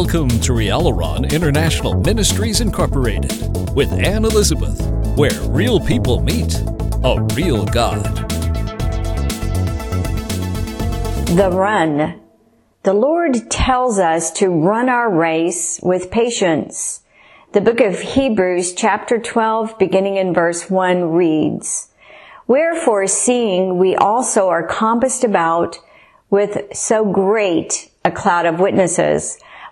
Welcome to Rieloran International Ministries Incorporated with Anne Elizabeth, where real people meet a real God. The run. The Lord tells us to run our race with patience. The book of Hebrews chapter 12, beginning in verse 1, reads, "Wherefore, seeing we also are compassed about with so great a cloud of witnesses,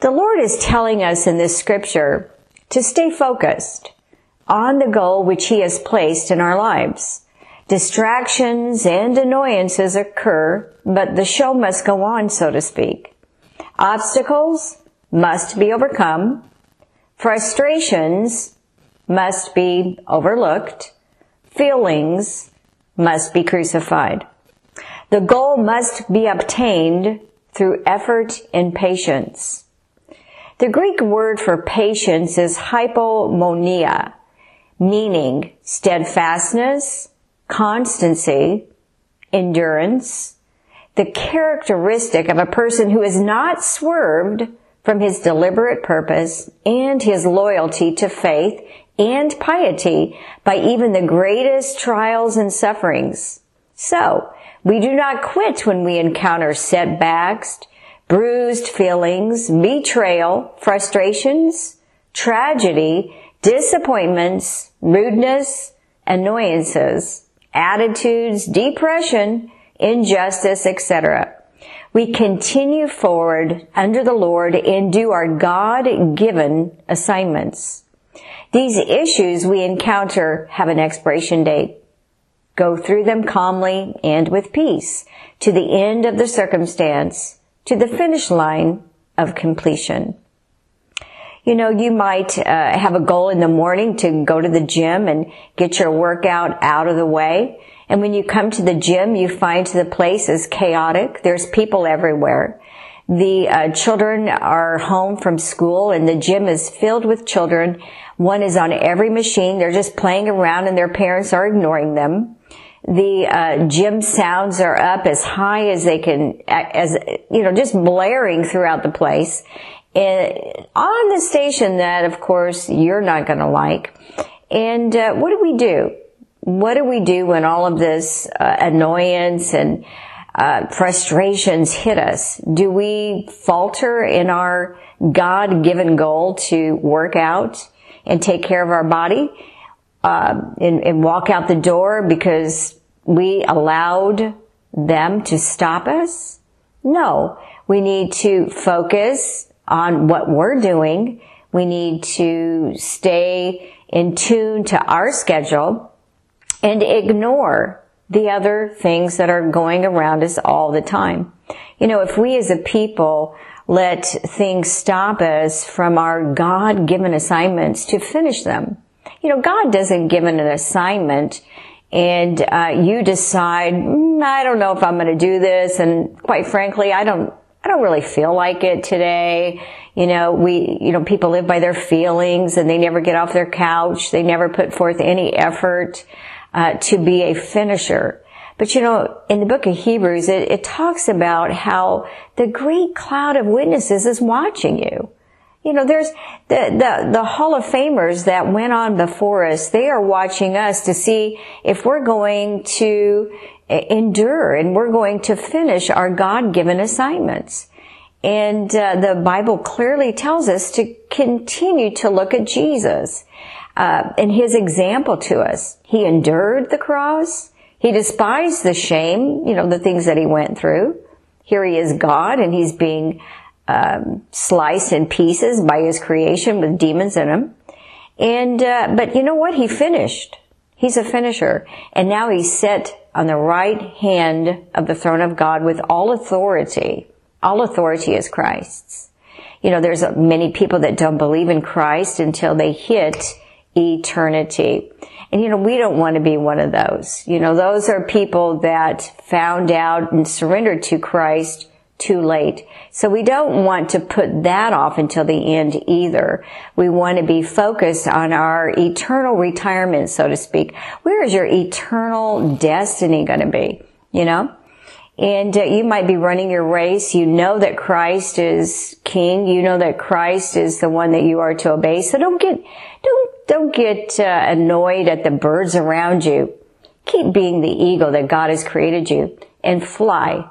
The Lord is telling us in this scripture to stay focused on the goal which He has placed in our lives. Distractions and annoyances occur, but the show must go on, so to speak. Obstacles must be overcome. Frustrations must be overlooked. Feelings must be crucified. The goal must be obtained through effort and patience. The Greek word for patience is hypomonia, meaning steadfastness, constancy, endurance, the characteristic of a person who is not swerved from his deliberate purpose and his loyalty to faith and piety by even the greatest trials and sufferings. So, we do not quit when we encounter setbacks, bruised feelings, betrayal, frustrations, tragedy, disappointments, rudeness, annoyances, attitudes, depression, injustice, etc. We continue forward under the Lord and do our God-given assignments. These issues we encounter have an expiration date. Go through them calmly and with peace to the end of the circumstance, to the finish line of completion. You know, you might have a goal in the morning to go to the gym and get your workout out of the way. And when you come to the gym, you find the place is chaotic. There's people everywhere. The children are home from school and the gym is filled with children. One is on every machine. They're just playing around and their parents are ignoring them. The gym sounds are up as high as they can, just blaring throughout the place. And on the station that, of course, you're not going to like. And what do we do? What do we do when all of this annoyance and frustrations hit us? Do we falter in our God-given goal to work out and take care of our body? And walk out the door because we allowed them to stop us? No. We need to focus on what we're doing. We need to stay in tune to our schedule and ignore the other things that are going around us all the time. You know, if we as a people let things stop us from our God-given assignments to finish them, you know, God doesn't give an assignment and you decide, I don't know if I'm going to do this. And quite frankly, I don't really feel like it today. You know, people live by their feelings and they never get off their couch. They never put forth any effort to be a finisher. But, you know, in the book of Hebrews, it talks about how the great cloud of witnesses is watching you. You know, there's the Hall of Famers that went on before us. They are watching us to see if we're going to endure and we're going to finish our God-given assignments. And the Bible clearly tells us to continue to look at Jesus and his example to us. He endured the cross. He despised the shame, you know, the things that he went through. Here he is God and he's being sliced in pieces by his creation with demons in him. And, but you know what? He finished. He's a finisher. And now he's set on the right hand of the throne of God with all authority. All authority is Christ's. you know, there's many people that don't believe in Christ until they hit eternity. And, you know, we don't want to be one of those. You know, those are people that found out and surrendered to Christ too late. So we don't want to put that off until the end either. We want to be focused on our eternal retirement, so to speak. Where is your eternal destiny going to be? You know? And you might be running your race. You know that Christ is King. You know that Christ is the one that you are to obey. So don't get annoyed at the birds around you. Keep being the eagle that God has created you and fly